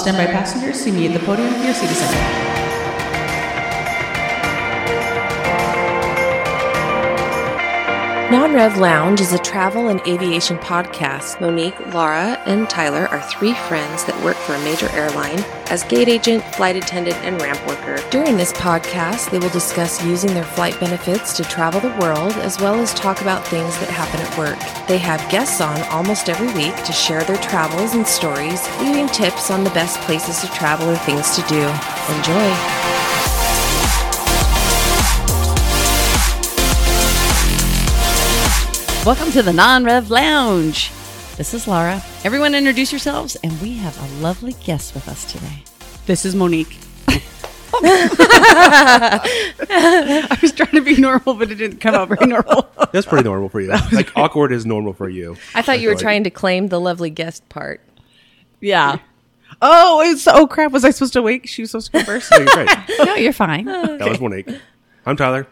stand by passengers. See me at the podium. Your seat is second. Non-Rev Lounge is a travel and aviation podcast. Monique, Laura, and Tyler are three friends that work for a major airline as gate agent, flight attendant, and ramp worker. During this podcast, they will discuss using their flight benefits to travel the world, as well as talk about things that happen at work. They have guests on almost every week to share their travels and stories, leaving tips on the best places to travel or things to do. Enjoy. Welcome to the Non-Rev Lounge. This is Laura. Everyone introduce yourselves, and we have a lovely guest with us today. This is Monique. I was trying to be normal, but it didn't come out very normal. That's pretty normal for you. Like, awkward is normal for you. I thought you were trying to claim the lovely guest part. Yeah. Oh, crap. Was I supposed to wait? She was supposed to go first? No, you're fine. Okay. That was Monique. I'm Tyler,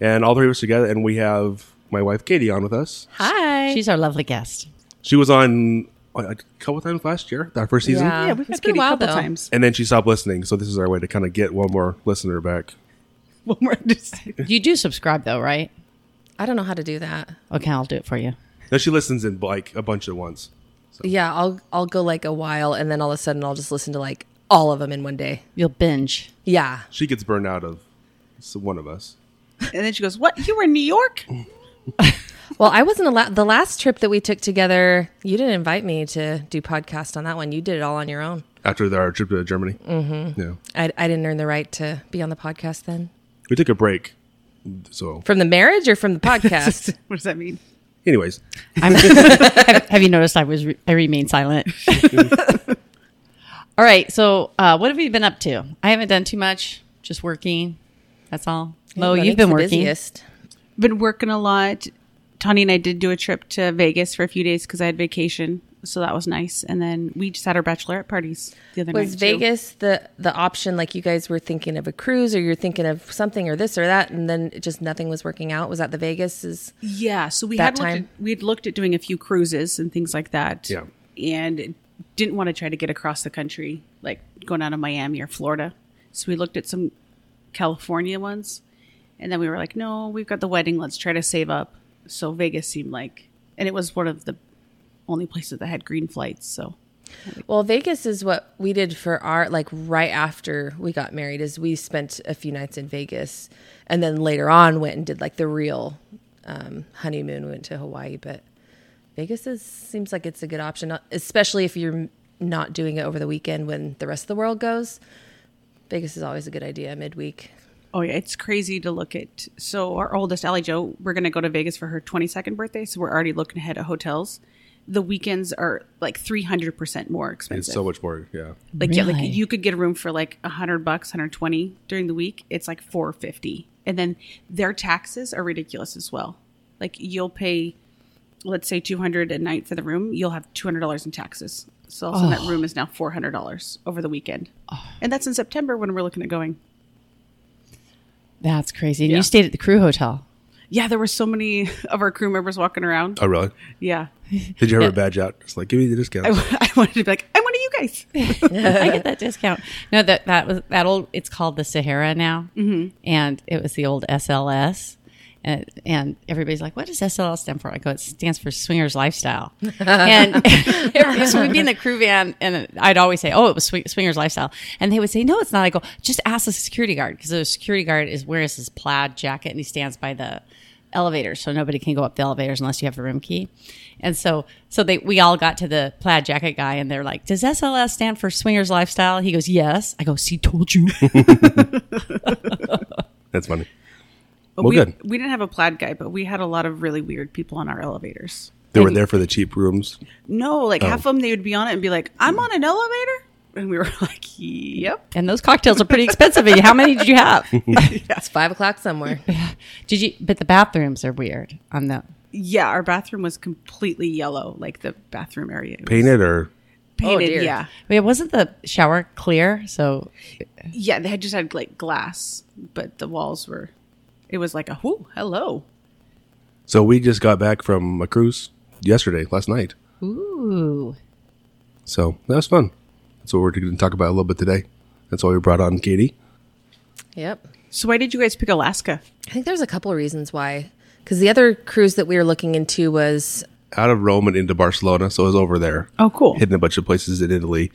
and all three of us together, and we have my wife Katie on with us. Hi. She's our lovely guest. She was on a couple times last year, our first season. Yeah, we've had Katie a couple times. And then she stopped listening, so this is our way to kind of get one more listener back. One more. You do subscribe, though, right? I don't know how to do that. Okay, I'll do it for you. No, she listens in like a bunch at once. So. Yeah, I'll go like a while, and then all of a sudden I'll just listen to like all of them in one day. You'll binge. Yeah. She gets burned out of one of us. And then she goes, "What? You were in New York?" Well, I wasn't allowed. The last trip that we took together, you didn't invite me to do podcast on that one. You did it all on your own. After our trip to Germany. Mm-hmm. Yeah. I didn't earn the right to be on the podcast then. We took a break. So from the marriage or from the podcast? What does that mean? Anyways. Have you noticed I remain silent? All right. So what have we been up to? I haven't done too much. Just working. That's all. Mo, you've been working. Busiest. Been working a lot. Tani and I did do a trip to Vegas for a few days because I had vacation, so that was nice. And then we just had our bachelorette parties the other night. Was Vegas the option? Like, you guys were thinking of a cruise, or you're thinking of something, or this or that, and then just nothing was working out? Was that the Vegas? Yeah. So we had looked at doing a few cruises and things like that. Yeah. And didn't want to try to get across the country, like going out of Miami or Florida. So we looked at some California ones. And then we were like, no, we've got the wedding. Let's try to save up. So Vegas seemed like, and it was one of the only places that had green flights. So, well, Vegas is what we did for our, like right after we got married is we spent a few nights in Vegas and then later on went and did like the real honeymoon. We went to Hawaii, but Vegas seems like it's a good option, especially if you're not doing it over the weekend when the rest of the world goes. Vegas is always a good idea midweek. Oh, yeah. It's crazy to look at. So our oldest, Allie Jo, we're going to go to Vegas for her 22nd birthday. So we're already looking ahead at hotels. The weekends are like 300% more expensive. It's so much more. Yeah. Like, really? Yeah, like you could get a room for like $100, $120 during the week. It's like $450. And then their taxes are ridiculous as well. Like you'll pay, let's say $200 a night for the room. You'll have $200 in taxes. So also that room is now $400 over the weekend. Oh. And that's in September when we're looking at going. That's crazy. And yeah. You stayed at the crew hotel. Yeah, there were so many of our crew members walking around. Oh, really? Yeah. Did you have a badge out? It's like, give me the discount. I wanted to be like, I'm one of you guys. I get that discount. No, that old, it's called the Sahara now. Mm-hmm. And it was the old SLS. And everybody's like, what does SLL stand for? I go, it stands for Swingers Lifestyle. And so we'd be in the crew van, and I'd always say, oh, it was Swingers Lifestyle. And they would say, no, it's not. I go, just ask the security guard, because the security guard is wears his plaid jacket, and he stands by the elevator, so nobody can go up the elevators unless you have a room key. And so we all got to the plaid jacket guy, and they're like, does SLS stand for Swingers Lifestyle? He goes, yes. I go, see, told you. That's funny. We didn't have a plaid guy, but we had a lot of really weird people on our elevators. They were there for the cheap rooms? No, like half of them, they would be on it and be like, I'm on an elevator? And we were like, yep. And those cocktails are pretty expensive. How many did you have? It's 5 o'clock somewhere. Did you? But the bathrooms are weird on that. Yeah, our bathroom was completely yellow, like the bathroom area. Painted, oh, dear. Yeah. I mean, wasn't the shower clear? So yeah, they had just had like glass, but the walls were... It was like hello. So we just got back from a cruise last night. Ooh. So that was fun. That's what we're going to talk about a little bit today. That's why we brought on Katie. Yep. So why did you guys pick Alaska? I think there's a couple of reasons why. Because the other cruise that we were looking into was out of Rome and into Barcelona. So it was over there. Oh, cool. Hitting a bunch of places in Italy.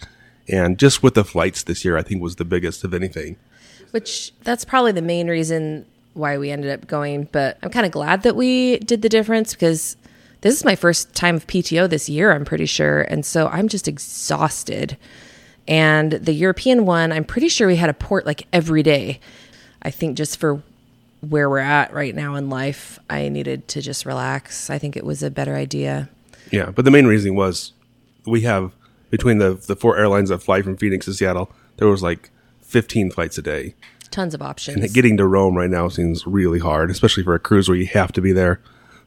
And just with the flights this year, I think was the biggest of anything. Which that's probably the main reason why we ended up going. But I'm kind of glad that we did the difference because this is my first time of PTO this year, I'm pretty sure. And so I'm just exhausted. And the European one, I'm pretty sure we had a port like every day. I think just for where we're at right now in life, I needed to just relax. I think it was a better idea. Yeah, but the main reason was we have, between the four airlines that fly from Phoenix to Seattle, there was like 15 flights a day. Tons of options. And getting to Rome right now seems really hard, especially for a cruise where you have to be there.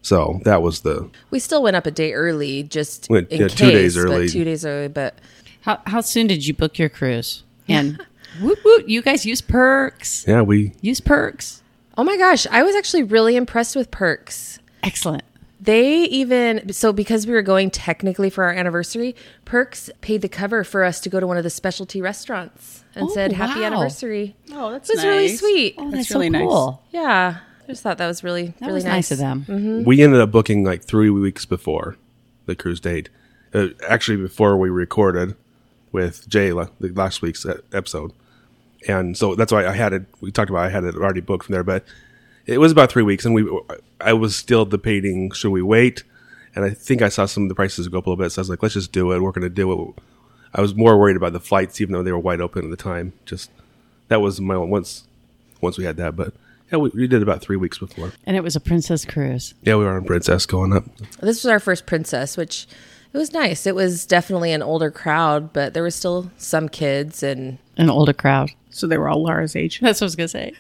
So that was the... We still went up a day early, just went, in yeah, case. 2 days early. But 2 days early, but... How soon did you book your cruise? And whoop, whoop, you guys use Perks. Yeah, we... Use Perks. Oh my gosh, I was actually really impressed with Perks. Excellent. They even, so because we were going technically for our anniversary, Perks paid the cover for us to go to one of the specialty restaurants and said, happy anniversary. Oh, that's nice. It was really sweet. Oh, that's really cool. Nice. Yeah. I just thought that was really nice of them. Mm-hmm. We ended up booking like 3 weeks before the cruise date. Actually, before we recorded with Jay last week's episode. And so that's why I had it, we talked about I had it already booked from there, but it was about 3 weeks, and I was still debating, should we wait? And I think I saw some of the prices go up a little bit, so I was like, let's just do it. We're going to do it. I was more worried about the flights, even though they were wide open at the time. Just that was my one, once we had that, but yeah, we did about 3 weeks before. And it was a Princess cruise. Yeah, we were on Princess going up. This was our first Princess, which it was nice. It was definitely an older crowd, but there was still some kids and... An older crowd. So they were all Laura's age. That's what I was going to say.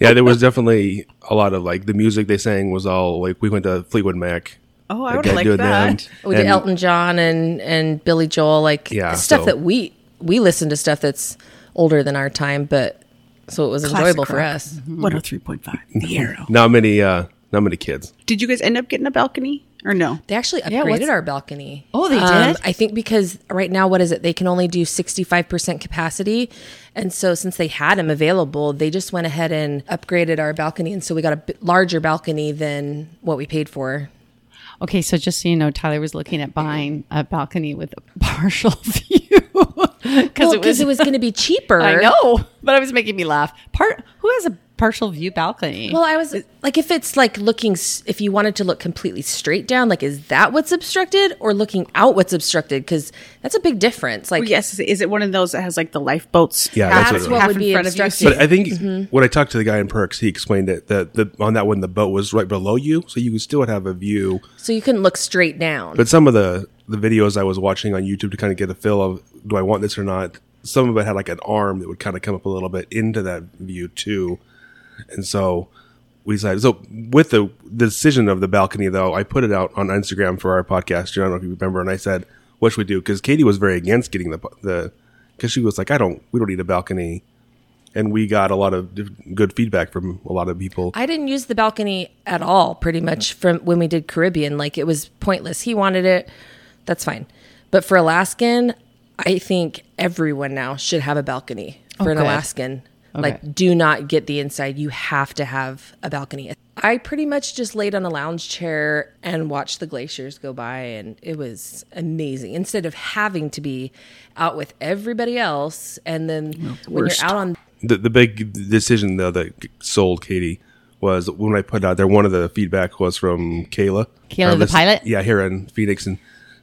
Yeah, there was definitely a lot of like the music they sang was all like we went to Fleetwood Mac. Oh, I would like that. We did Elton John and Billy Joel, like stuff that we listen to stuff that's older than our time, but so it was enjoyable for us. 103.5. The Arrow. Not many kids. Did you guys end up getting a balcony or no? They actually upgraded our balcony. Oh, they did? I think because right now, what is it? They can only do 65% capacity. And so since they had them available, they just went ahead and upgraded our balcony. And so we got a larger balcony than what we paid for. Okay, so just so you know, Tyler was looking at buying a balcony with a partial view. Because it was going to be cheaper. I know, but it was making me laugh. Who has a partial view balcony? Well, I was like, if it's like looking, if you wanted to look completely straight down, like, is that what's obstructed or looking out what's obstructed? Because that's a big difference. Like, well, yes, is it one of those that has like the lifeboats? Yeah, that's what would be obstructed. But I think when I talked to the guy in Perks, he explained that on that one, the boat was right below you, so you could still have a view. So you couldn't look straight down. But some of the videos I was watching on YouTube to kind of get a feel of, do I want this or not? Some of it had like an arm that would kind of come up a little bit into that view too. And so we decided, so with the decision of the balcony though, I put it out on Instagram for our podcast. I don't know if you remember. And I said, what should we do? Cause Katie was very against getting cause she was like, we don't need a balcony. And we got a lot of good feedback from a lot of people. I didn't use the balcony at all, pretty much from when we did Caribbean, like it was pointless. He wanted it. That's fine. But for Alaskan, I think everyone now should have a balcony for an Alaskan. Okay. Like, do not get the inside. You have to have a balcony. I pretty much just laid on a lounge chair and watched the glaciers go by, and it was amazing. Instead of having to be out with everybody else, and then when you're out on... The big decision, though, that sold Katie was when I put out there, one of the feedback was from Kayla. Kayla, the pilot? Yeah, here in Phoenix,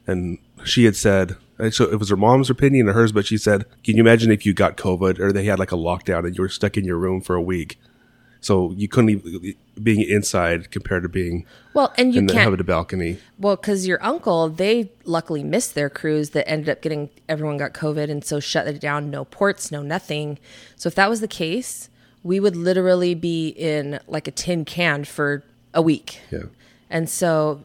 and she had said... So it was her mom's opinion or hers, but she said, can you imagine if you got COVID or they had like a lockdown and you were stuck in your room for a week? So you couldn't even being inside compared to being and then having a balcony. Well, because your uncle, they luckily missed their cruise that ended up getting everyone got COVID and so shut it down. No ports, no nothing. So if that was the case, we would literally be in like a tin can for a week. Yeah. And so...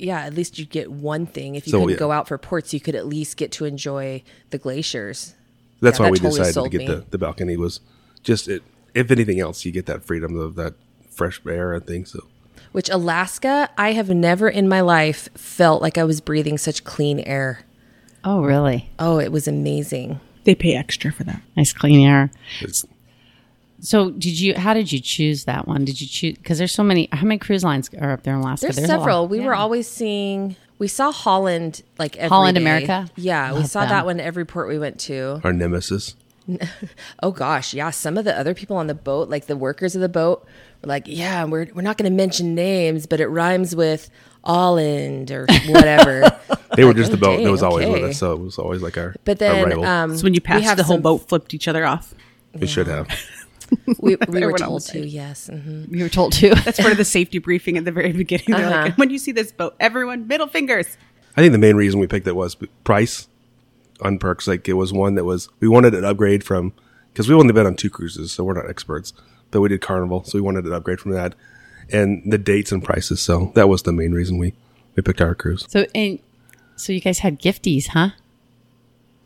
Yeah, at least you get one thing. If you couldn't go out for ports, you could at least get to enjoy the glaciers. That's why we decided to get the balcony was just, if anything else, you get that freedom of that fresh air and things. So. Which Alaska, I have never in my life felt like I was breathing such clean air. Oh, really? Oh, it was amazing. They pay extra for that. Nice clean air. So did you? How did you choose that one? Did you choose? Because there's so many. How many cruise lines are up there in Alaska? There's several. We were always seeing. We saw Holland like every day. America. Yeah, we saw that one every port we went to. Our nemesis. Oh gosh, yeah. Some of the other people on the boat, like the workers of the boat, were like, "Yeah, we're not going to mention names, but it rhymes with Holland or whatever." They were like, just the boat that was always with us, so it was always like our. But then, our so when you passed, the whole boat flipped each other off. We should have. We were told to, yes. Mm-hmm. We were told to. That's part of the safety briefing at the very beginning. They're like, when you see this boat, everyone, middle fingers. I think the main reason we picked it was price on Perks. Like, it was one that was, we wanted an upgrade from, because we've only been on two cruises, so we're not experts, but we did Carnival, so we wanted an upgrade from that. And the dates and prices, so that was the main reason we picked our cruise. So you guys had gifties, huh?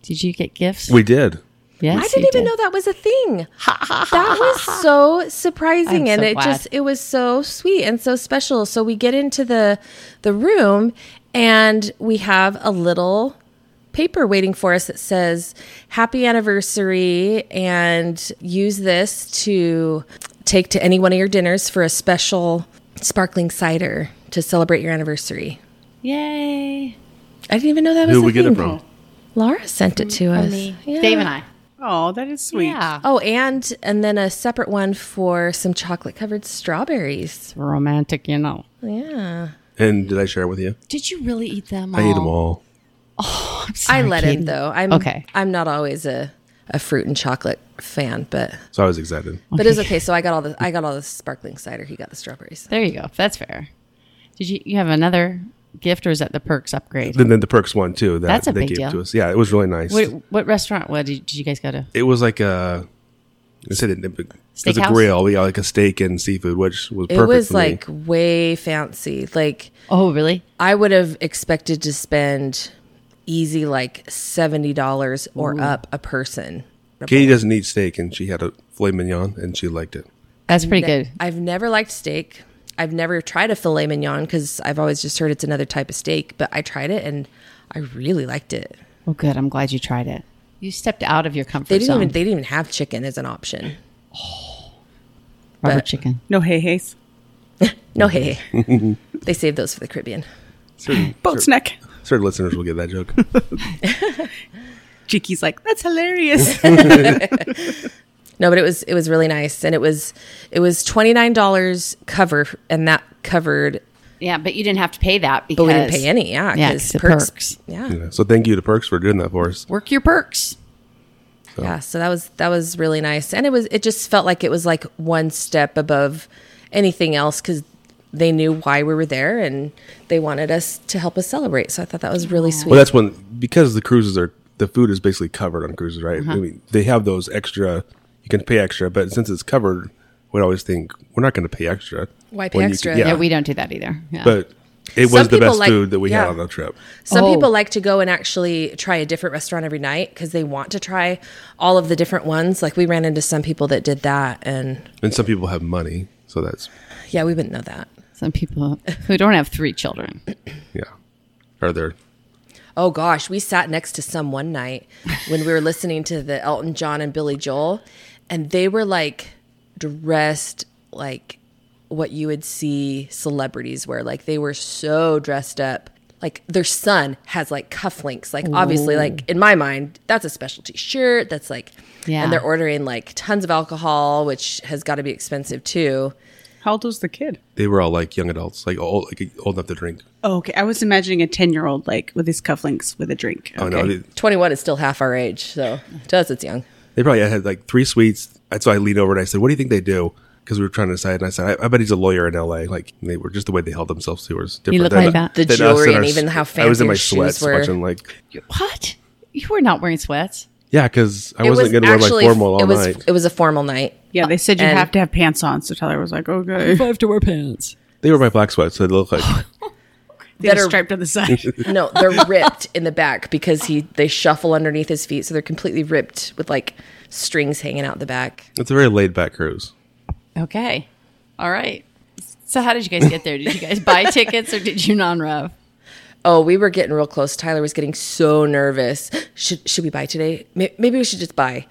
Did you get gifts? We did. Yes, I didn't even know that was a thing. That was so surprising, and it was so sweet and so special. So we get into the room, and we have a little paper waiting for us that says, "Happy anniversary," and use this to take to any one of your dinners for a special sparkling cider to celebrate your anniversary. Yay! I didn't even know that was a thing. Who did we get it from? Laura sent it to us. Yeah. Dave and I. Oh, that is sweet. Yeah. Oh, and then a separate one for some chocolate-covered strawberries. Romantic, you know. Yeah. And did I share it with you? Did you really eat them all? I ate them all. Oh, I'm sorry. I let him, though. I'm not always a fruit and chocolate fan, but... So I was excited. But it was okay. So I got all the sparkling cider. He got the strawberries. There you go. That's fair. Did you have another... gift, or is that the Perks upgrade? Then the Perks one too. That's a big deal. To us. Yeah, it was really nice. What restaurant? What did you guys go to? It was like a. I said it was a grill. Yeah, like a steak and seafood, which was perfect. It was for like me. Way fancy. Like, oh really? I would have expected to spend easy like $70 or up a person. Katie doesn't eat steak, and she had a filet mignon, and she liked it. That's pretty good. I've never liked steak. I've never tried a filet mignon because I've always just heard it's another type of steak, but I tried it and I really liked it. Oh, good. I'm glad you tried it. You stepped out of your comfort zone. They didn't even have chicken as an option. Oh, rubber chicken. No hey-hays. No hey-hey. They saved those for the Caribbean. Boat's neck. Certain listeners will get that joke. Jiki's like, that's hilarious. No, but it was really nice, and it was $29 cover, and that covered. Yeah, but you didn't have to pay that because we didn't pay any. Yeah, because perks. Yeah. So thank you to Perks for doing that for us. Work your perks. So. Yeah. So that was really nice, and it just felt like it was like one step above anything else because they knew why we were there and they wanted us to help us celebrate. So I thought that was really sweet. Well, that's because the food is basically covered on cruises, right? Uh-huh. I mean, they have those extra. You can pay extra, but since it's covered, we always think we're not going to pay extra. Why pay extra? Yeah, we don't do that either. Yeah. But it was the best food that we had on the trip. Some people like to go and actually try a different restaurant every night because they want to try all of the different ones. Like we ran into some people that did that, and some people have money, so that's we wouldn't know that. Some people who don't have three children, are there. Oh, gosh, we sat next to some one night when we were listening to the Elton John and Billy Joel, and they were, like, dressed like what you would see celebrities wear. Like, they were so dressed up. Like, their son has, like, cufflinks. Like, obviously, like, in my mind, that's a specialty shirt. That's, like, and they're ordering, like, tons of alcohol, which has got to be expensive, too. How old was the kid? They were all like young adults, like old enough to drink. Oh, okay. I was imagining a 10-year-old like with his cufflinks with a drink. Okay. Oh no, 21 is still half our age, so to us it's young. They probably had like three suites. So I leaned over and I said, "What do you think they do?" Because we were trying to decide, and I said, "I bet he's a lawyer in L.A." Like they were just the way they held themselves to was different. You look like that. The jewelry and even how fancy I was in my sweats were. Watching like what? You were not wearing sweats. Yeah, because I wasn't going to wear my formal all night. It was a formal night. Yeah, they said you have to have pants on. So Tyler was like, okay. If I have to wear pants. They were my black sweats. So they look like. They're striped on the side. No, they're ripped in the back because they shuffle underneath his feet. So they're completely ripped with like strings hanging out the back. It's a very laid back cruise. Okay. All right. So how did you guys get there? Did you guys buy tickets or did you non-rev? Oh, we were getting real close. Tyler was getting so nervous. Should we buy today? Maybe we should just buy.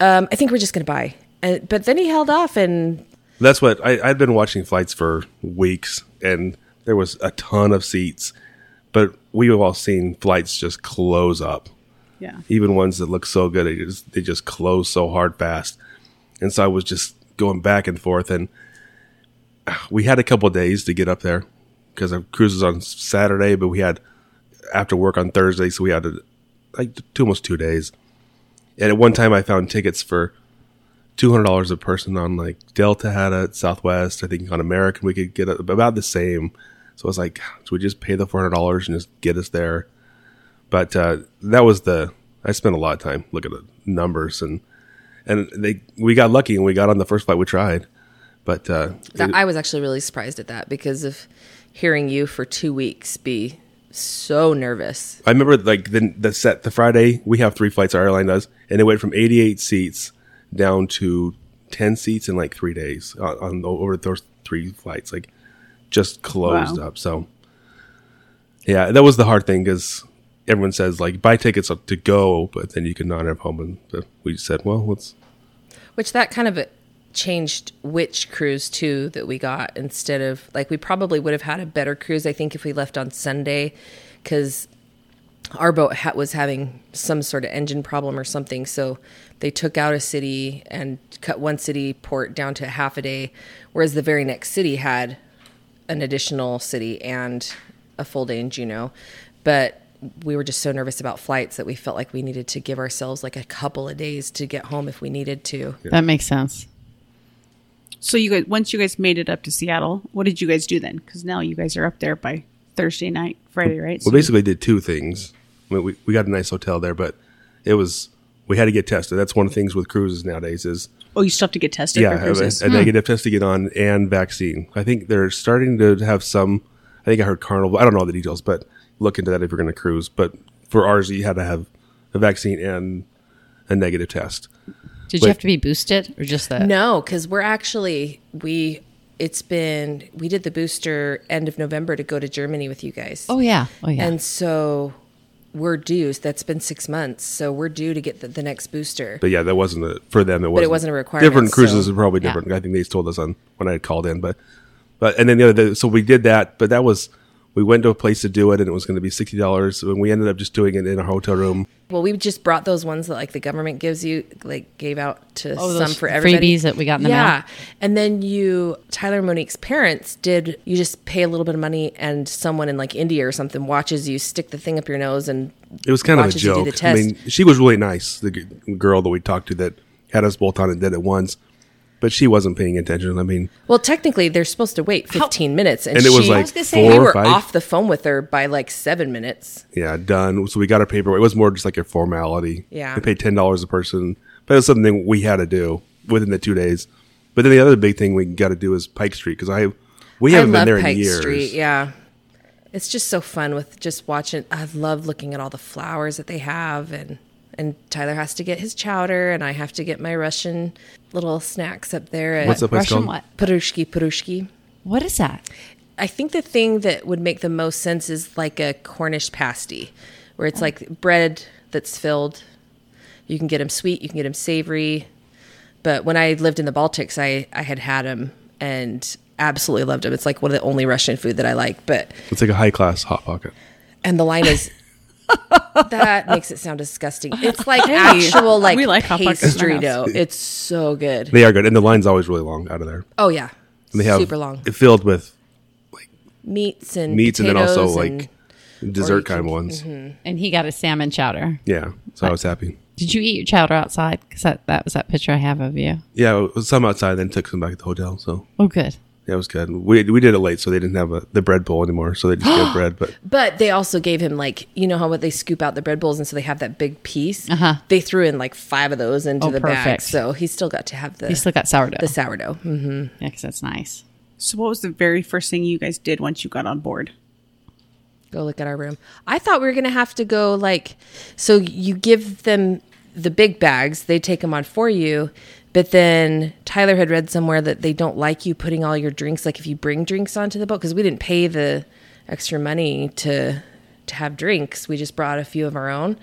I think we're just going to buy. But then he held off, and that's what I'd been watching flights for weeks, and there was a ton of seats, but we've all seen flights just close up. Yeah, even ones that look so good, they just close so hard fast. And so I was just going back and forth, and we had a couple of days to get up there because our cruise was on Saturday, but we had after work on Thursday, so we had almost 2 days. And at one time, I found tickets for $200 a person on like Delta had it, Southwest. I think on American we could get about the same. So I was like, should we just pay the $400 and just get us there? But I spent a lot of time looking at the numbers, and we got lucky and we got on the first flight we tried. But I was actually really surprised at that because of hearing you for 2 weeks be so nervous. I remember like the Friday we have 3 flights our airline does, and it went from 88 seats down to 10 seats in like 3 days on over those 3 flights, like just closed up. So yeah, that was the hard thing because everyone says like buy tickets to go, but then you can not have home. And so we said, well, which that kind of changed which cruise too that we got instead of like we probably would have had a better cruise I think if we left on Sunday because our boat was having some sort of engine problem or something. So they took out a city and cut one city port down to half a day, whereas the very next city had an additional city and a full day in Juneau. But we were just so nervous about flights that we felt like we needed to give ourselves like a couple of days to get home if we needed to. Yeah. That makes sense. So you guys, once you guys made it up to Seattle, what did you guys do then? Because now you guys are up there by Thursday night, Friday, right? So we basically did 2 things. I mean, we got a nice hotel there, but we had to get tested. That's one of the things with cruises nowadays is... Oh, you still have to get tested for cruises? Yeah, a negative test to get on and vaccine. I think they're starting to have some... I think I heard Carnival. I don't know all the details, but look into that if you're going to cruise. But for ours, you had to have a vaccine and a negative test. Did you have to be boosted or just that? No, because we're actually... We did the booster end of November to go to Germany with you guys. Oh yeah. And so we're due. That's been 6 months, so we're due to get the next booster. But yeah, that wasn't for them. But it wasn't a requirement. Different cruises are probably different. Yeah. I think they told us on when I had called in, but and then the other. So we did that, but that was we went to a place to do it, and it was going to be $60, and we ended up just doing it in a hotel room. Well, we just brought those ones that like the government gives you, like gave out to some for everybody. Freebies that we got in the mail. And then Tyler and Monique's parents you just pay a little bit of money and someone in like India or something watches you stick the thing up your nose and it was kind of a joke. I mean, she was really nice, the girl that we talked to that had us both on and did it once. But she wasn't paying attention. I mean, well, technically they're supposed to wait 15 minutes, and it was like 4 or 5. We were off the phone with her by like 7 minutes. Yeah, done. So we got our paperwork. It was more just like a formality. Yeah, we paid $10 a person, but it was something we had to do within the 2 days. But then the other big thing we got to do is Pike Street because I haven't been there in years. Pike Street, yeah, it's just so fun with just watching. I love looking at all the flowers that they have and Tyler has to get his chowder, and I have to get my Russian little snacks up there. What's the place called? Pirozhki. What is that? I think the thing that would make the most sense is like a Cornish pasty, where it's like bread that's filled. You can get them sweet, you can get them savory. But when I lived in the Baltics, I had them and absolutely loved them. It's like one of the only Russian food that I like. But it's like a high-class hot pocket. And the line is... That makes it sound disgusting. It's like actual like pastry dough. It's so good. They are good, and the line's always really long out of there. Oh yeah, and they have super long. It's filled with like meats, and then also like dessert kind of ones. Mm-hmm. And he got a salmon chowder. Yeah, so I was happy. Did you eat your chowder outside? Because that was that picture I have of you. Yeah, it was some outside, then took some back at the hotel. So good. Yeah, it was good. We did it late, so they didn't have the bread bowl anymore, so they just gave bread. But they also gave him, like, you know how they scoop out the bread bowls, and so they have that big piece? Uh-huh. They threw in, like, 5 of those into the bag, so he still got to have He still got sourdough. The sourdough. Mm-hmm. Yeah, because that's nice. So what was the very first thing you guys did once you got on board? Go look at our room. I thought we were going to have to go, like... So you give them the big bags. They take them on for you. But then Tyler had read somewhere that they don't like you putting all your drinks, like if you bring drinks onto the boat, because we didn't pay the extra money to have drinks. We just brought a few of our own.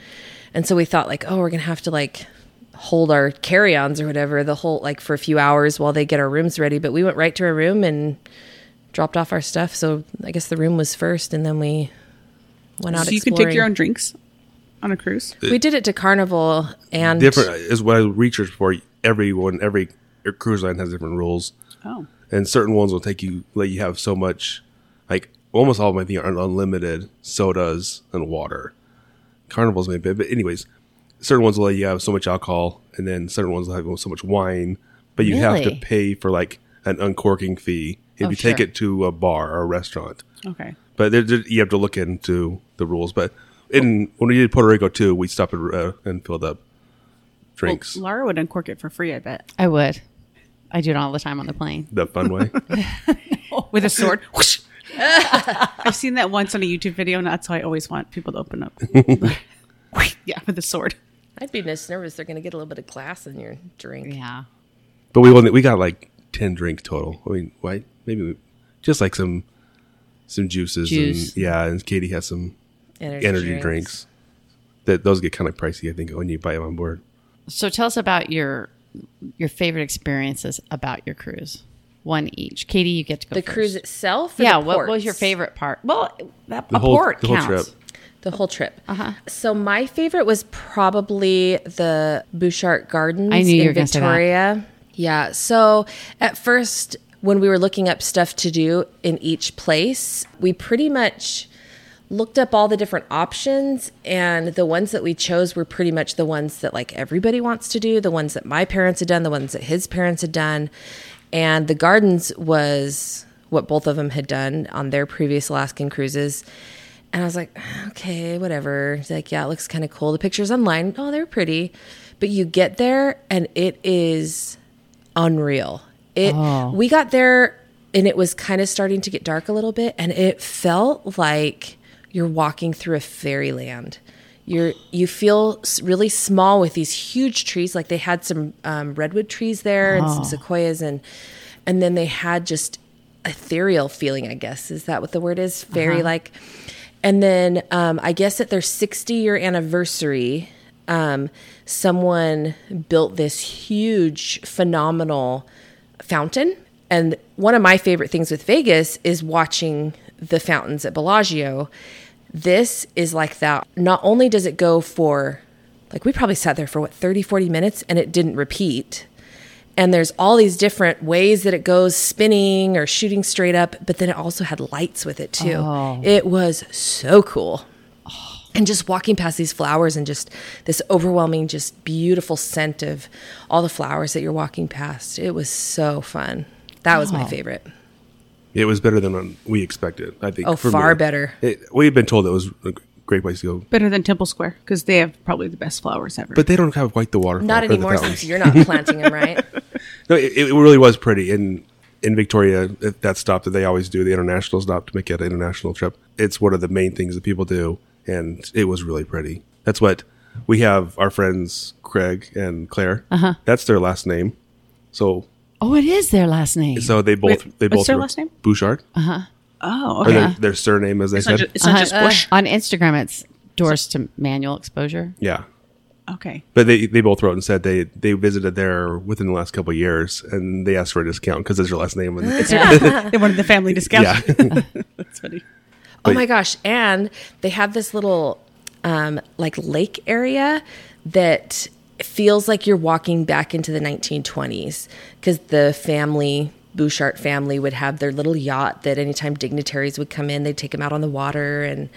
And so we thought like, oh, we're going to have to like hold our carry-ons or whatever the whole, like for a few hours while they get our rooms ready. But we went right to our room and dropped off our stuff. So I guess the room was first and then we went out exploring. So you can take your own drinks on a cruise? We did it to Carnival and... Different is what I researched for. Every cruise line has different rules. Oh. And certain ones will take you, let you have so much, like almost all of them I think are unlimited sodas and water. Carnival's maybe, but anyways, certain ones will let you have so much alcohol and then certain ones will have so much wine, but you have to pay for like an uncorking fee if you take it to a bar or a restaurant. Okay. But you have to look into the rules. But when we did Puerto Rico too, we stopped and filled up drinks. Well, Laura would uncork it for free, I bet. I would. I do it all the time on the plane. The fun way? With a sword. Whoosh. I've seen that once on a YouTube video, and that's how I always want people to open up. Yeah, with a sword. I'd be nervous. They're going to get a little bit of glass in your drink. Yeah. But we got like 10 drinks total. I mean, why? Maybe just like some juices. And Katie has some energy drinks. Those get kind of pricey, I think, when you buy them on board. So tell us about your favorite experiences about your cruise. One each. Katie, you get to go first. The cruise itself? Yeah, what was your favorite part? Well, the whole trip. The whole trip. Uh-huh. So my favorite was probably the Butchart Gardens in Victoria. Yeah. So at first, when we were looking up stuff to do in each place, we pretty much looked up all the different options, and the ones that we chose were pretty much the ones that like everybody wants to do, the ones that my parents had done, the ones that his parents had done. And the gardens was what both of them had done on their previous Alaskan cruises. And I was like, okay, whatever. He's like, yeah, it looks kind of cool. The pictures online, oh, they're pretty. But you get there and it is unreal. We got there and it was kind of starting to get dark a little bit, and it felt like you're walking through a fairyland. You feel really small with these huge trees. Like they had some redwood trees there and some sequoias, and then they had just ethereal feeling, I guess. Is that what the word is? Fairy-like. Uh-huh. And then I guess at their 60-year anniversary, someone built this huge, phenomenal fountain. And one of my favorite things with Vegas is watching the fountains at Bellagio. This is like that. Not only does it go for, like, we probably sat there for 30-40 minutes and it didn't repeat. And there's all these different ways that it goes, spinning or shooting straight up, but then it also had lights with it too. Oh. It was so cool. Oh. And just walking past these flowers and just this overwhelming, just beautiful scent of all the flowers that you're walking past. It was so fun. That was my favorite. It was better than we expected, I think. Oh, far better. We had been told it was a great place to go. Better than Temple Square, because they have probably the best flowers ever. But they don't have quite the waterfall. Not anymore, since you're not planting them, right? No, it really was pretty. And in Victoria, that stop that they always do, the international stop to make it an international trip, it's one of the main things that people do. And it was really pretty. That's what we have our friends Craig and Claire. Uh-huh. That's their last name. So... Oh, it is their last name. So they both... Wait, what's their last name? Bouchard. Uh-huh. Oh, okay. Their surname, as they said. It's not just Bush. On Instagram, it's Doors to Manual Exposure. Yeah. Okay. But they both wrote and said they visited there within the last couple of years, and they asked for a discount because it's their last name. They wanted the family discount. Yeah. That's funny. Oh, my gosh. And they have this little like lake area that... It feels like you're walking back into the 1920s, because the Bouchart family would have their little yacht that anytime dignitaries would come in, they'd take them out on the water, and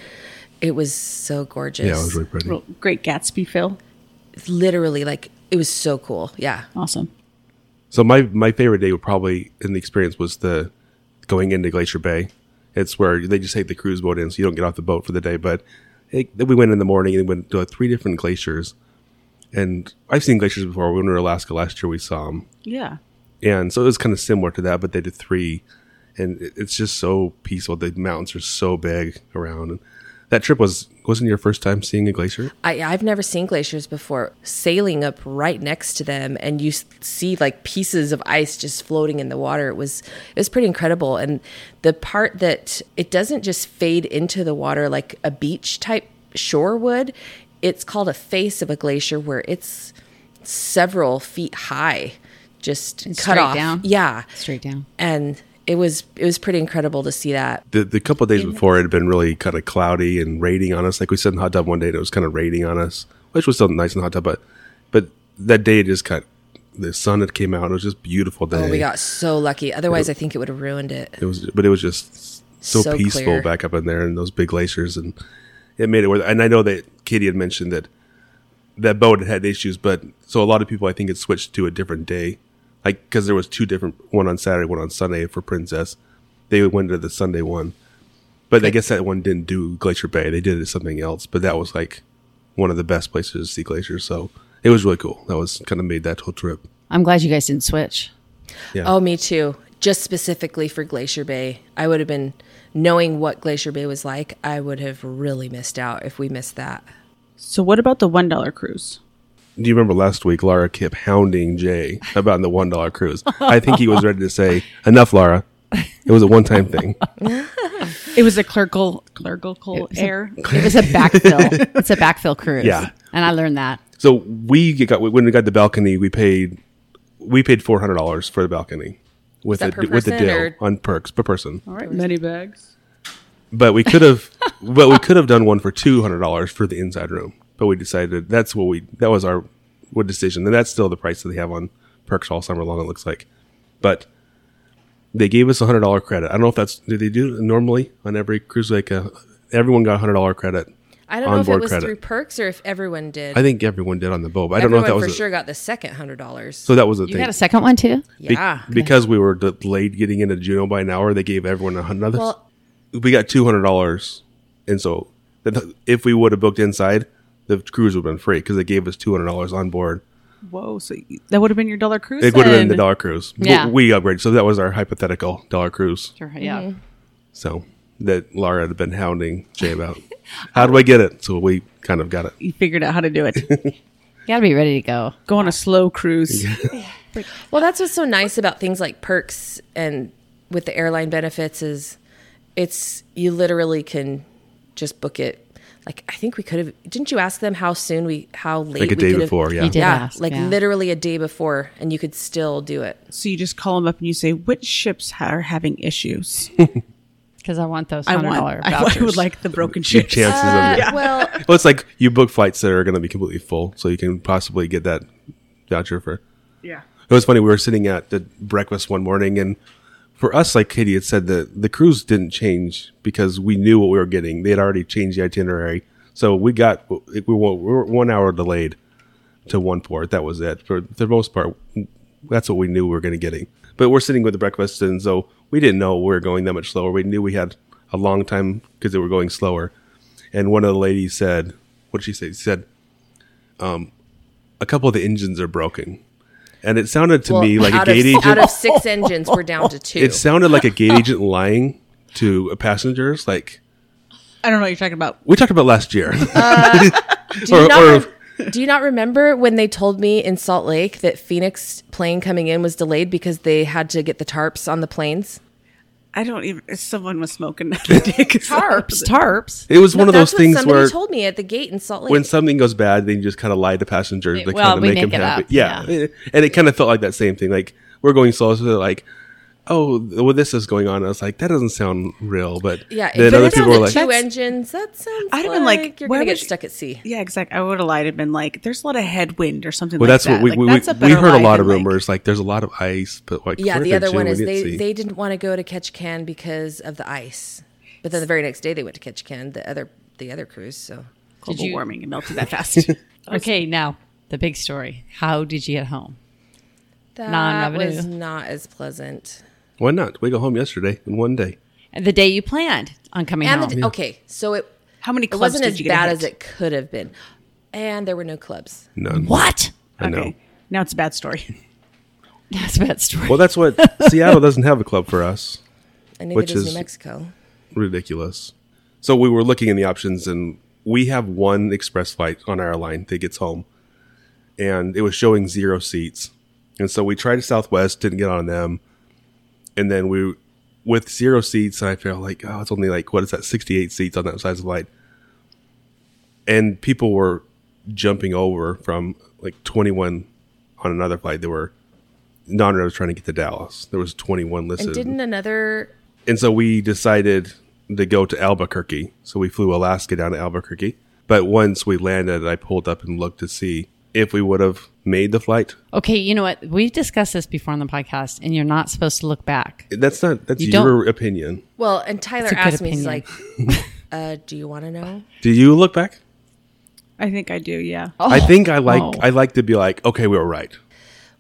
it was so gorgeous. Yeah, it was really pretty. Well, Great Gatsby feel. Literally, like, it was so cool. Yeah. Awesome. So my favorite day would probably, in the experience, was the going into Glacier Bay. It's where they just take the cruise boat in, so you don't get off the boat for the day, but we went in the morning and went to 3 different glaciers. And I've seen glaciers before. When we were in Alaska last year, we saw them. Yeah. And so it was kind of similar to that, but they did 3. And it's just so peaceful. The mountains are so big around. And that trip was wasn't your first time seeing a glacier? I've never seen glaciers before. Sailing up right next to them, and you see like pieces of ice just floating in the water. It was pretty incredible. And the part that it doesn't just fade into the water like a beach type shore would, it's called a face of a glacier, where it's several feet high, just and cut off. Down. Yeah, straight down. And it was pretty incredible to see that. The couple of days before, it had been really kind of cloudy and raining on us. Like we sat in the hot tub one day, and it was kind of raining on us, which was still nice in the hot tub. But that day, it just kind of, the sun had came out. It was just a beautiful day. Oh, we got so lucky. Otherwise, I think it would have ruined it. It was just so peaceful clear. Back up in there, and those big glaciers, and it made it worth it. And I know that Katie had mentioned that boat had issues, but so a lot of people, I think, had switched to a different day. Like, because there was two different, one on Saturday, one on Sunday for Princess. They went to the Sunday one. But okay. I guess that one didn't do Glacier Bay. They did it something else. But that was like one of the best places to see glaciers. So it was really cool. That was kind of made that whole trip. I'm glad you guys didn't switch. Yeah. Oh, me too. Just specifically for Glacier Bay. I would have been, knowing what Glacier Bay was like, I would have really missed out if we missed that. So what about the $1 cruise? Do you remember last week, Laura kept hounding Jay about the $1 cruise? I think he was ready to say, enough, Laura. It was a one-time thing. It was a clerical error. It was a backfill. It's a backfill cruise. Yeah. And I learned that. So when we got the balcony, we paid $400 for the balcony with a deal on perks per person. All right. Many bags. But we could have done one for $200 for the inside room. But we decided that was our decision. And that's still the price that they have on Perks all summer long, it looks like. But they gave us $100 credit. I don't know if that's, did they do it normally on every cruise? Like everyone got $100 credit. I don't know if it was through Perks or if everyone did. I think everyone did on the boat. But I don't know if that was. Everyone for sure got the second $100. So that was a thing. You got a second one too? Yeah. Because we were delayed getting into Juneau by an hour, they gave everyone $100. Well, we got $200. And so if we would have booked inside, the cruise would have been free because they gave us $200 on board. Whoa, so that would have been your dollar cruise? It would have been the dollar cruise. Yeah. We upgraded. So that was our hypothetical dollar cruise. Sure, yeah. Mm-hmm. So that Laura had been hounding Jay about. How do I get it? So we kind of got it. You figured out how to do it. You got to be ready to go. Go on a slow cruise. Yeah. Well, that's what's so nice about things like Perks and with the airline benefits is you literally can just book it. Like, I think we could have, didn't you ask them how late we could have? Like a day before, yeah. Yeah, like literally a day before, and you could still do it. So you just call them up and you say, which ships are having issues? Because I want those $100 vouchers. I would like the broken ships. Chances of, yeah. Well, it's like you book flights that are going to be completely full, so you can possibly get that voucher for. Yeah. It was funny, we were sitting at the breakfast one morning, and for us, like Katie had said, the cruise didn't change because we knew what we were getting. They had already changed the itinerary. So we were 1 hour delayed to one port. That was it. For the most part, that's what we knew we were going to getting. But we're sitting with the breakfast, and so we didn't know we were going that much slower. We knew we had a long time because they were going slower. And one of the ladies said, what did she say? She said, a couple of the engines are broken. And it sounded to me like a gate agent. Out of 6 engines, we're down to 2. It sounded like a gate agent lying to passengers. Like, I don't know what you're talking about. We talked about last year. Do you not remember when they told me in Salt Lake that Phoenix plane coming in was delayed because they had to get the tarps on the planes? I don't even. Someone was smoking tarps. It was one of those things where somebody told me at the gate in Salt Lake. When something goes bad, they just kind of lie to passengers. They kind of make them happy. Yeah, and it kind of felt like that same thing. Like we're going slow, so they're like, "Oh, well, this is going on." I was like, "That doesn't sound real," but yeah, then other people were like, "Two engines." That sounds. I'd have been like, "You're gonna get stuck at sea." Yeah, exactly. I would have lied and been like, "There's a lot of headwind or something." Well, like that's that. What we heard a lot of rumors. Like, there's a lot of ice, but like yeah, the other one is they didn't want to go to Ketchikan because of the ice. But then the very next day they went to Ketchikan. The other cruise. So global warming and melted that fast. Okay, now the big story. How did you get home? That was not as pleasant. Why not? We go home yesterday in one day. And the day you planned on coming home. Okay, so it wasn't as bad as it could have been. And there were no clubs. None. What? I know. Now it's a bad story. That's a bad story. Well, that's what Seattle doesn't have a club for us. And neither does New Mexico. Ridiculous. So we were looking in the options, and we have one express flight on our line that gets home, and it was showing 0 seats. And so we tried Southwest, didn't get on them. And then we, with 0 seats, and I felt like, oh, it's only like, what is that, 68 seats on that size of light. And people were jumping over from like 21 on another flight. There were non-rows trying to get to Dallas. There was 21 listed. And didn't another... And so we decided to go to Albuquerque. So we flew Alaska down to Albuquerque. But once we landed, I pulled up and looked to see if we would have made the flight. Okay, you know what? We've discussed this before on the podcast, and you're not supposed to look back. That's your opinion. Well, and Tyler asked me, he's like, do you want to know? Do you look back? I think I do, yeah. Oh. I think I like to be like, okay, we were right.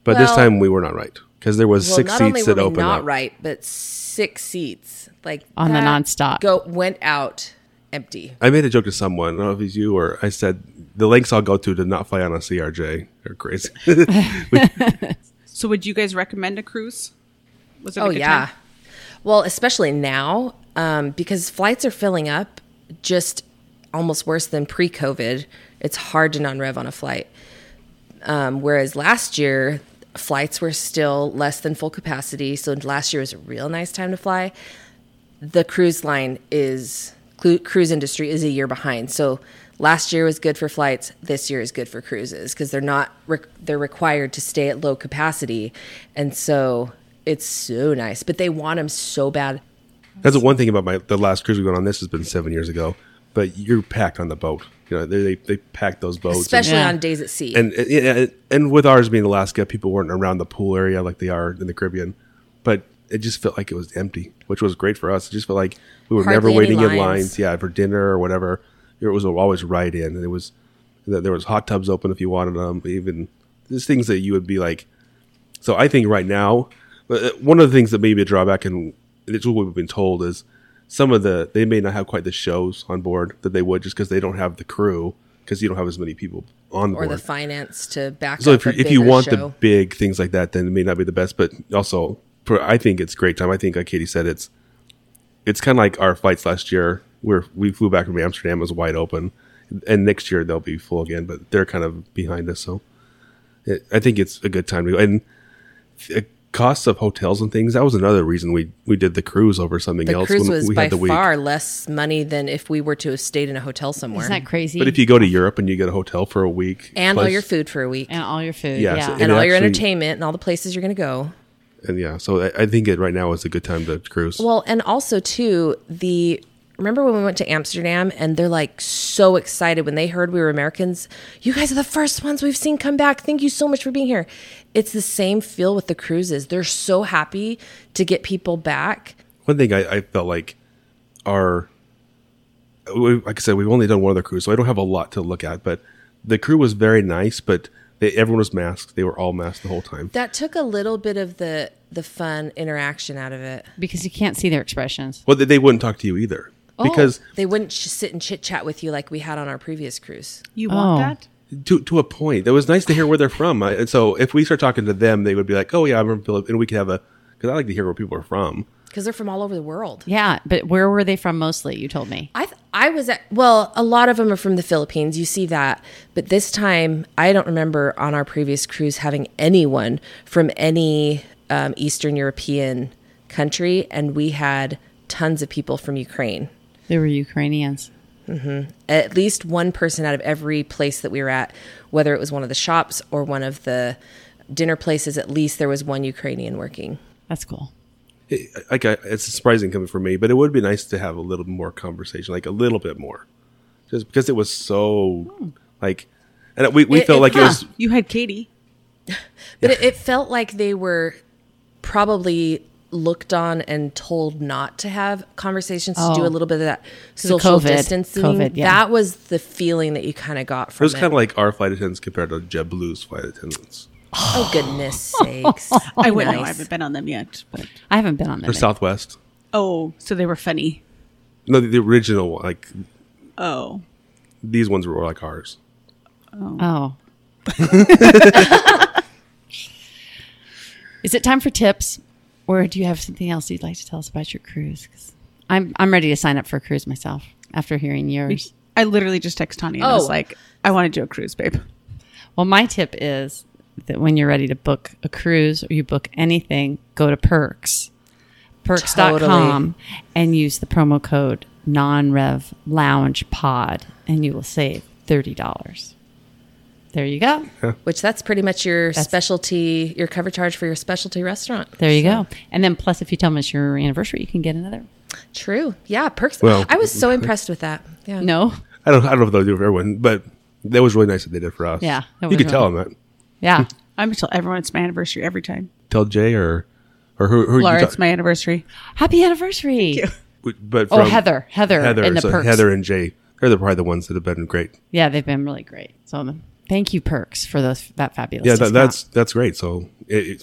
But this time we were not right. Because there was 6 seats that opened up. Not right, but 6 seats like on the nonstop went out empty. I made a joke to someone. I don't know if it's you or I said the lengths I'll go to not fly on a CRJ. They're crazy. So, would you guys recommend a cruise? Was it a good time? Well, especially now because flights are filling up, just almost worse than pre-COVID. It's hard to non-rev on a flight. Whereas last year, flights were still less than full capacity, so last year was a real nice time to fly. The cruise industry is a year behind, so last year was good for flights. This year is good for cruises because they're required to stay at low capacity, and so it's so nice. But they want them so bad. That's the one thing about the last cruise we went on. This has been 7 years ago, but you're packed on the boat. You know, they packed those boats. Especially on days at sea. And with ours being Alaska, people weren't around the pool area like they are in the Caribbean. But it just felt like it was empty, which was great for us. It just felt like we were never waiting in lines for dinner or whatever. It was always right in. And there was hot tubs open if you wanted them. Even there's things that you would be like. So I think right now, one of the things that may be a drawback, and it's what we've been told, is some of they may not have quite the shows on board that they would, just because they don't have the crew, because you don't have as many people on board. Or the finance to back up. So if you want the big things like that, then it may not be the best. But also, I think it's great time. I think, like Katie said, it's kind of like our flights last year, where we flew back from Amsterdam, it was wide open. And next year, they'll be full again, but they're kind of behind us. So I think it's a good time to go. And costs of hotels and things, that was another reason we did the cruise over something else. The cruise was by far less money than if we were to have stayed in a hotel somewhere. Isn't that crazy? But if you go to Europe and you get a hotel for a week. And all your food for a week. And all your food, yeah. And all your entertainment and all the places you're going to go. And yeah, so I think right now is a good time to cruise. Well, and also too, remember when we went to Amsterdam and they're like so excited when they heard we were Americans. You guys are the first ones we've seen come back. Thank you so much for being here. It's the same feel with the cruises. They're so happy to get people back. One thing I felt like like I said, we've only done one other cruise, so I don't have a lot to look at. But the crew was very nice, but everyone was masked. They were all masked the whole time. That took a little bit of the fun interaction out of it. Because you can't see their expressions. Well, they wouldn't talk to you either. Because they wouldn't just sit and chit chat with you like we had on our previous cruise. You want that? To a point. It was nice to hear where they're from. And so if we start talking to them, they would be like, "Oh yeah, I'm from Philippines," and we could have because I like to hear where people are from. Because they're from all over the world. Yeah, but where were they from mostly? You told me. A lot of them are from the Philippines. You see that, but this time I don't remember on our previous cruise having anyone from any Eastern European country, and we had tons of people from Ukraine. They were Ukrainians. Mm-hmm. At least one person out of every place that we were at, whether it was one of the shops or one of the dinner places, at least there was one Ukrainian working. That's cool. It's surprising coming from me, but it would be nice to have a little more conversation, like a little bit more. Just because it was so, and we felt like it was... You had Katie. But yeah. It felt like they were probably... looked on and told not to have conversations to do a little bit of that social distancing. COVID, yeah. That was the feeling that you kind of got from it. It was kind of like our flight attendants compared to JetBlue's flight attendants. Oh, goodness sakes. I wouldn't know. I haven't been on them yet. But I haven't been on them. Or Southwest. Oh, so they were funny. No, the original, these ones were like ours. Oh. Is it time for tips? Or do you have something else you'd like to tell us about your cruise? 'Cause I'm ready to sign up for a cruise myself after hearing yours. I literally just text Tanya and I was like, I want to do a cruise, babe. Well, my tip is that when you're ready to book a cruise or you book anything, go to Perks. Perks.com and use the promo code NonRevLoungePod and you will save $30. There you go. Yeah. Which that's pretty much your specialty, your cover charge for your specialty restaurant. There you go. And then plus if you tell them it's your anniversary, you can get another. True. Yeah, Perks. Well, I was so impressed with that. Yeah. No? I don't know if they'll do it for everyone, but that was really nice that they did for us. Yeah. You could tell them that. Yeah. I'm going to tell everyone it's my anniversary every time. Tell Jay or who Laura, it's my anniversary. Happy anniversary. Thank you. But Heather in the Perks. Heather and Jay, they're probably the ones that have been great. Yeah, they've been really great. So thank you, Perks, for that fabulous discount. Yeah, that's great. So to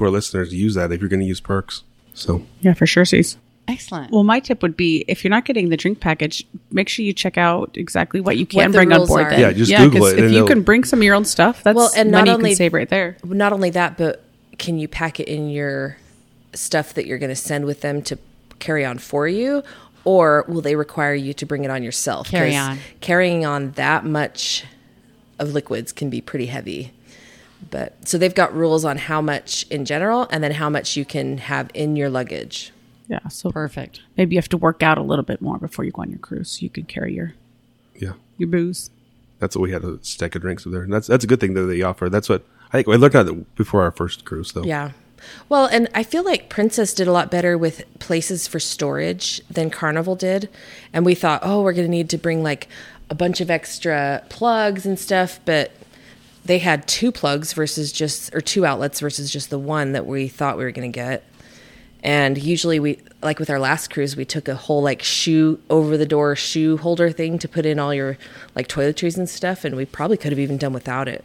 our listeners, use that if you're going to use Perks. So yeah, for sure, Cece. Excellent. Well, my tip would be if you're not getting the drink package, make sure you check out exactly what you can bring on board. Then. Yeah, just Google it. If you can bring some of your own stuff, that's money you can save right there. Not only that, but can you pack it in your stuff that you're going to send with them to carry on for you, or will they require you to bring it on yourself? Carrying on that much of liquids can be pretty heavy. But so they've got rules on how much in general and then how much you can have in your luggage. Yeah, so perfect. Maybe you have to work out a little bit more before you go on your cruise so you can carry your booze. That's what we had, a stack of drinks there. And that's a good thing that they offer. That's what I think we looked at it before our first cruise, though. Yeah. Well, and I feel like Princess did a lot better with places for storage than Carnival did. And we thought, we're going to need to bring like a bunch of extra plugs and stuff, but they had two plugs or two outlets versus just the one that we thought we were going to get. And usually we, like with our last cruise, we took a whole like shoe over the door shoe holder thing to put in all your like toiletries and stuff. And we probably could have even done without it.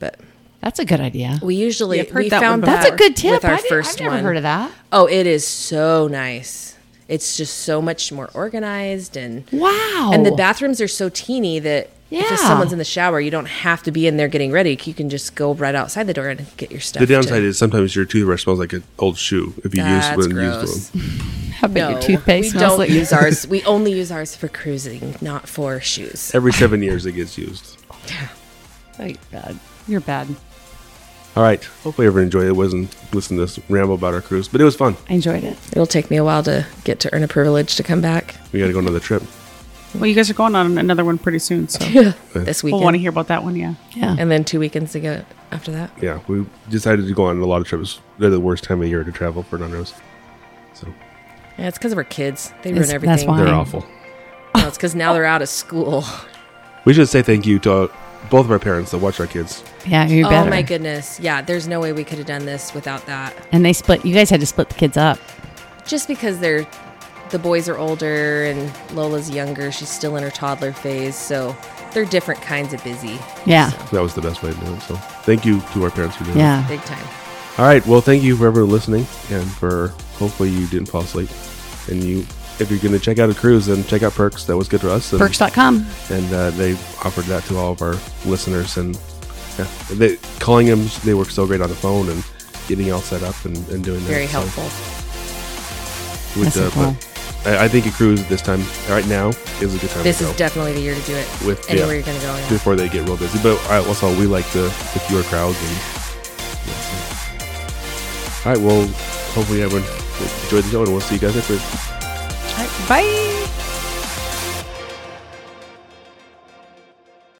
But that's a good idea. We usually found that's a good tip. I've never heard of that. Oh, it is so nice. It's just so much more organized and wow. And the bathrooms are so teeny that if someone's in the shower, you don't have to be in there getting ready. You can just go right outside the door and get your stuff. The downside is sometimes your toothbrush smells like an old shoe if you use one. How about your toothpaste? We don't use ours. We only use ours for cruising, not for shoes. Every 7 years it gets used. Oh, you're bad. You're bad. All right. Hopefully everyone enjoyed it. Wasn't listening to us ramble about our cruise, but it was fun. I enjoyed it. It'll take me a while to get to earn a privilege to come back. We got to go on another trip. Well, you guys are going on another one pretty soon, so this weekend. We'll want to hear about that one, yeah. And then 2 weekends ago after that. Yeah, we decided to go on a lot of trips. They're the worst time of year to travel for non-rows. So yeah, it's because of our kids. They ruin everything. That's why. They're awful. No, it's because now they're out of school. We should say thank you to both of our parents that watch our kids. Yeah, you're better. Oh my goodness. Yeah, there's no way we could have done this without that. And you guys had to split the kids up. Just because the boys are older and Lola's younger. She's still in her toddler phase. So they're different kinds of busy. Yeah. So that was the best way to do it. So thank you to our parents for doing that. Yeah. Big time. All right. Well, thank you for everyone listening and for hopefully you didn't fall asleep. And if you're going to check out a cruise, then check out Perks. That was good for us. And, Perks.com. And they offered that to all of our listeners. And calling them, they were so great on the phone and getting all set up and doing that. Very helpful. I think a cruise at this time, right now, is a good time to go. This is definitely the year to do it. With anywhere you're going to go. Yeah. Before they get real busy. But also, we like the fewer crowds. And, so. All right, well, hopefully everyone enjoyed the show, and we'll see you guys next week. All right, bye.